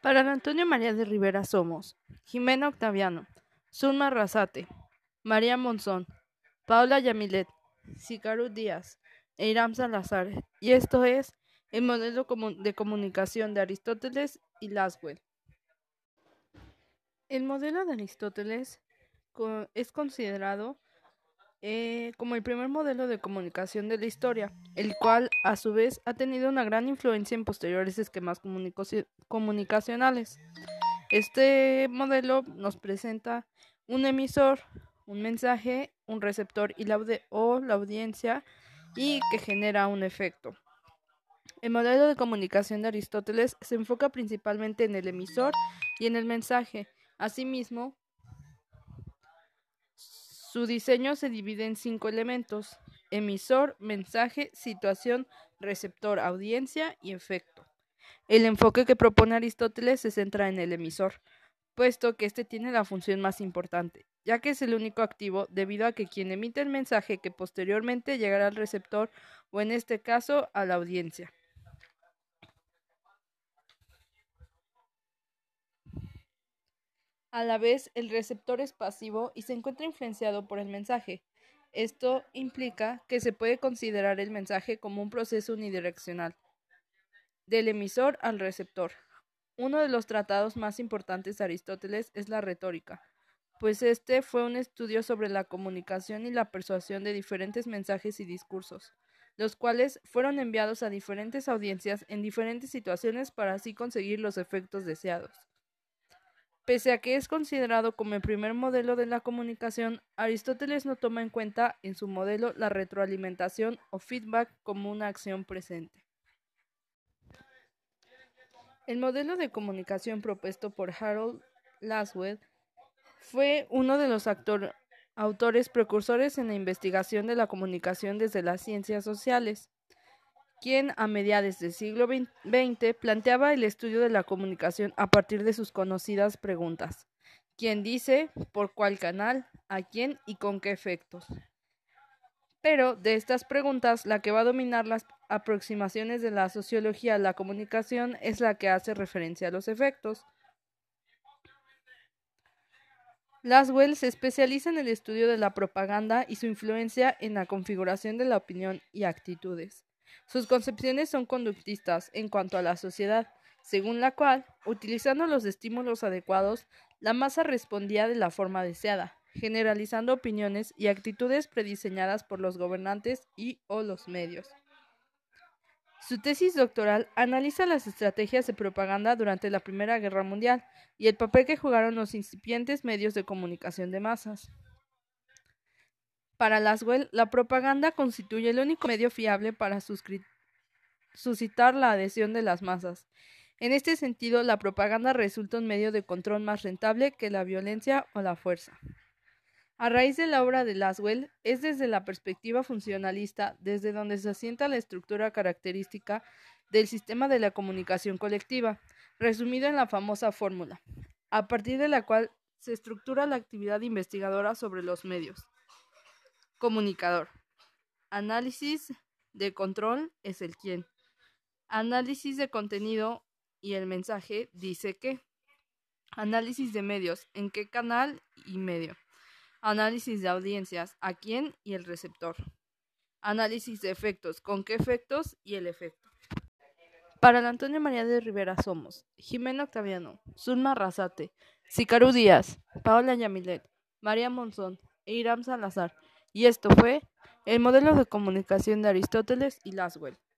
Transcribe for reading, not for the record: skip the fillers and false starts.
Para Antonio María de Rivera somos Jimena Octaviano, Zulma Razate, María Monzón, Paula Yamilet, Sicaru Díaz e Iram Salazar, y esto es el modelo de comunicación de Aristóteles y Lasswell. El modelo de Aristóteles es considerado como el primer modelo de comunicación de la historia, el cual a su vez ha tenido una gran influencia en posteriores esquemas comunicacionales. Este modelo nos presenta un emisor, un mensaje, un receptor y la audiencia, y que genera un efecto. El modelo de comunicación de Aristóteles se enfoca principalmente en el emisor y en el mensaje. Asimismo, su diseño se divide en 5 elementos: emisor, mensaje, situación, receptor, audiencia y efecto. El enfoque que propone Aristóteles se centra en el emisor, puesto que este tiene la función más importante, ya que es el único activo debido a que quien emite el mensaje que posteriormente llegará al receptor o en este caso a la audiencia. A la vez, el receptor es pasivo y se encuentra influenciado por el mensaje. Esto implica que se puede considerar el mensaje como un proceso unidireccional, del emisor al receptor. Uno de los tratados más importantes de Aristóteles es la retórica, pues este fue un estudio sobre la comunicación y la persuasión de diferentes mensajes y discursos, los cuales fueron enviados a diferentes audiencias en diferentes situaciones para así conseguir los efectos deseados. Pese a que es considerado como el primer modelo de la comunicación, Aristóteles no toma en cuenta en su modelo la retroalimentación o feedback como una acción presente. El modelo de comunicación propuesto por Harold Lasswell fue uno de los autores precursores en la investigación de la comunicación desde las ciencias sociales, quien a mediados del siglo XX planteaba el estudio de la comunicación a partir de sus conocidas preguntas: ¿quién dice?, ¿por cuál canal?, ¿a quién y con qué efectos? Pero de estas preguntas, la que va a dominar las aproximaciones de la sociología a la comunicación es la que hace referencia a los efectos. Lasswell se especializa en el estudio de la propaganda y su influencia en la configuración de la opinión y actitudes. Sus concepciones son conductistas en cuanto a la sociedad, según la cual, utilizando los estímulos adecuados, la masa respondía de la forma deseada, generalizando opiniones y actitudes prediseñadas por los gobernantes y o los medios. Su tesis doctoral analiza las estrategias de propaganda durante la Primera Guerra Mundial y el papel que jugaron los incipientes medios de comunicación de masas. Para Lasswell, la propaganda constituye el único medio fiable para suscitar la adhesión de las masas. En este sentido, la propaganda resulta un medio de control más rentable que la violencia o la fuerza. A raíz de la obra de Lasswell, es desde la perspectiva funcionalista desde donde se asienta la estructura característica del sistema de la comunicación colectiva, resumida en la famosa fórmula, a partir de la cual se estructura la actividad investigadora sobre los medios. Comunicador. Análisis de control es el quién. Análisis de contenido y el mensaje dice qué. Análisis de medios, en qué canal y medio. Análisis de audiencias, a quién y el receptor. Análisis de efectos, con qué efectos y el efecto. Para el Antonio María de Rivera somos Jimena Octaviano, Zulma Razate, Sicaru Díaz, Paula Yamilet, María Monzón e Iram Salazar. Y esto fue el modelo de comunicación de Aristóteles y Lasswell.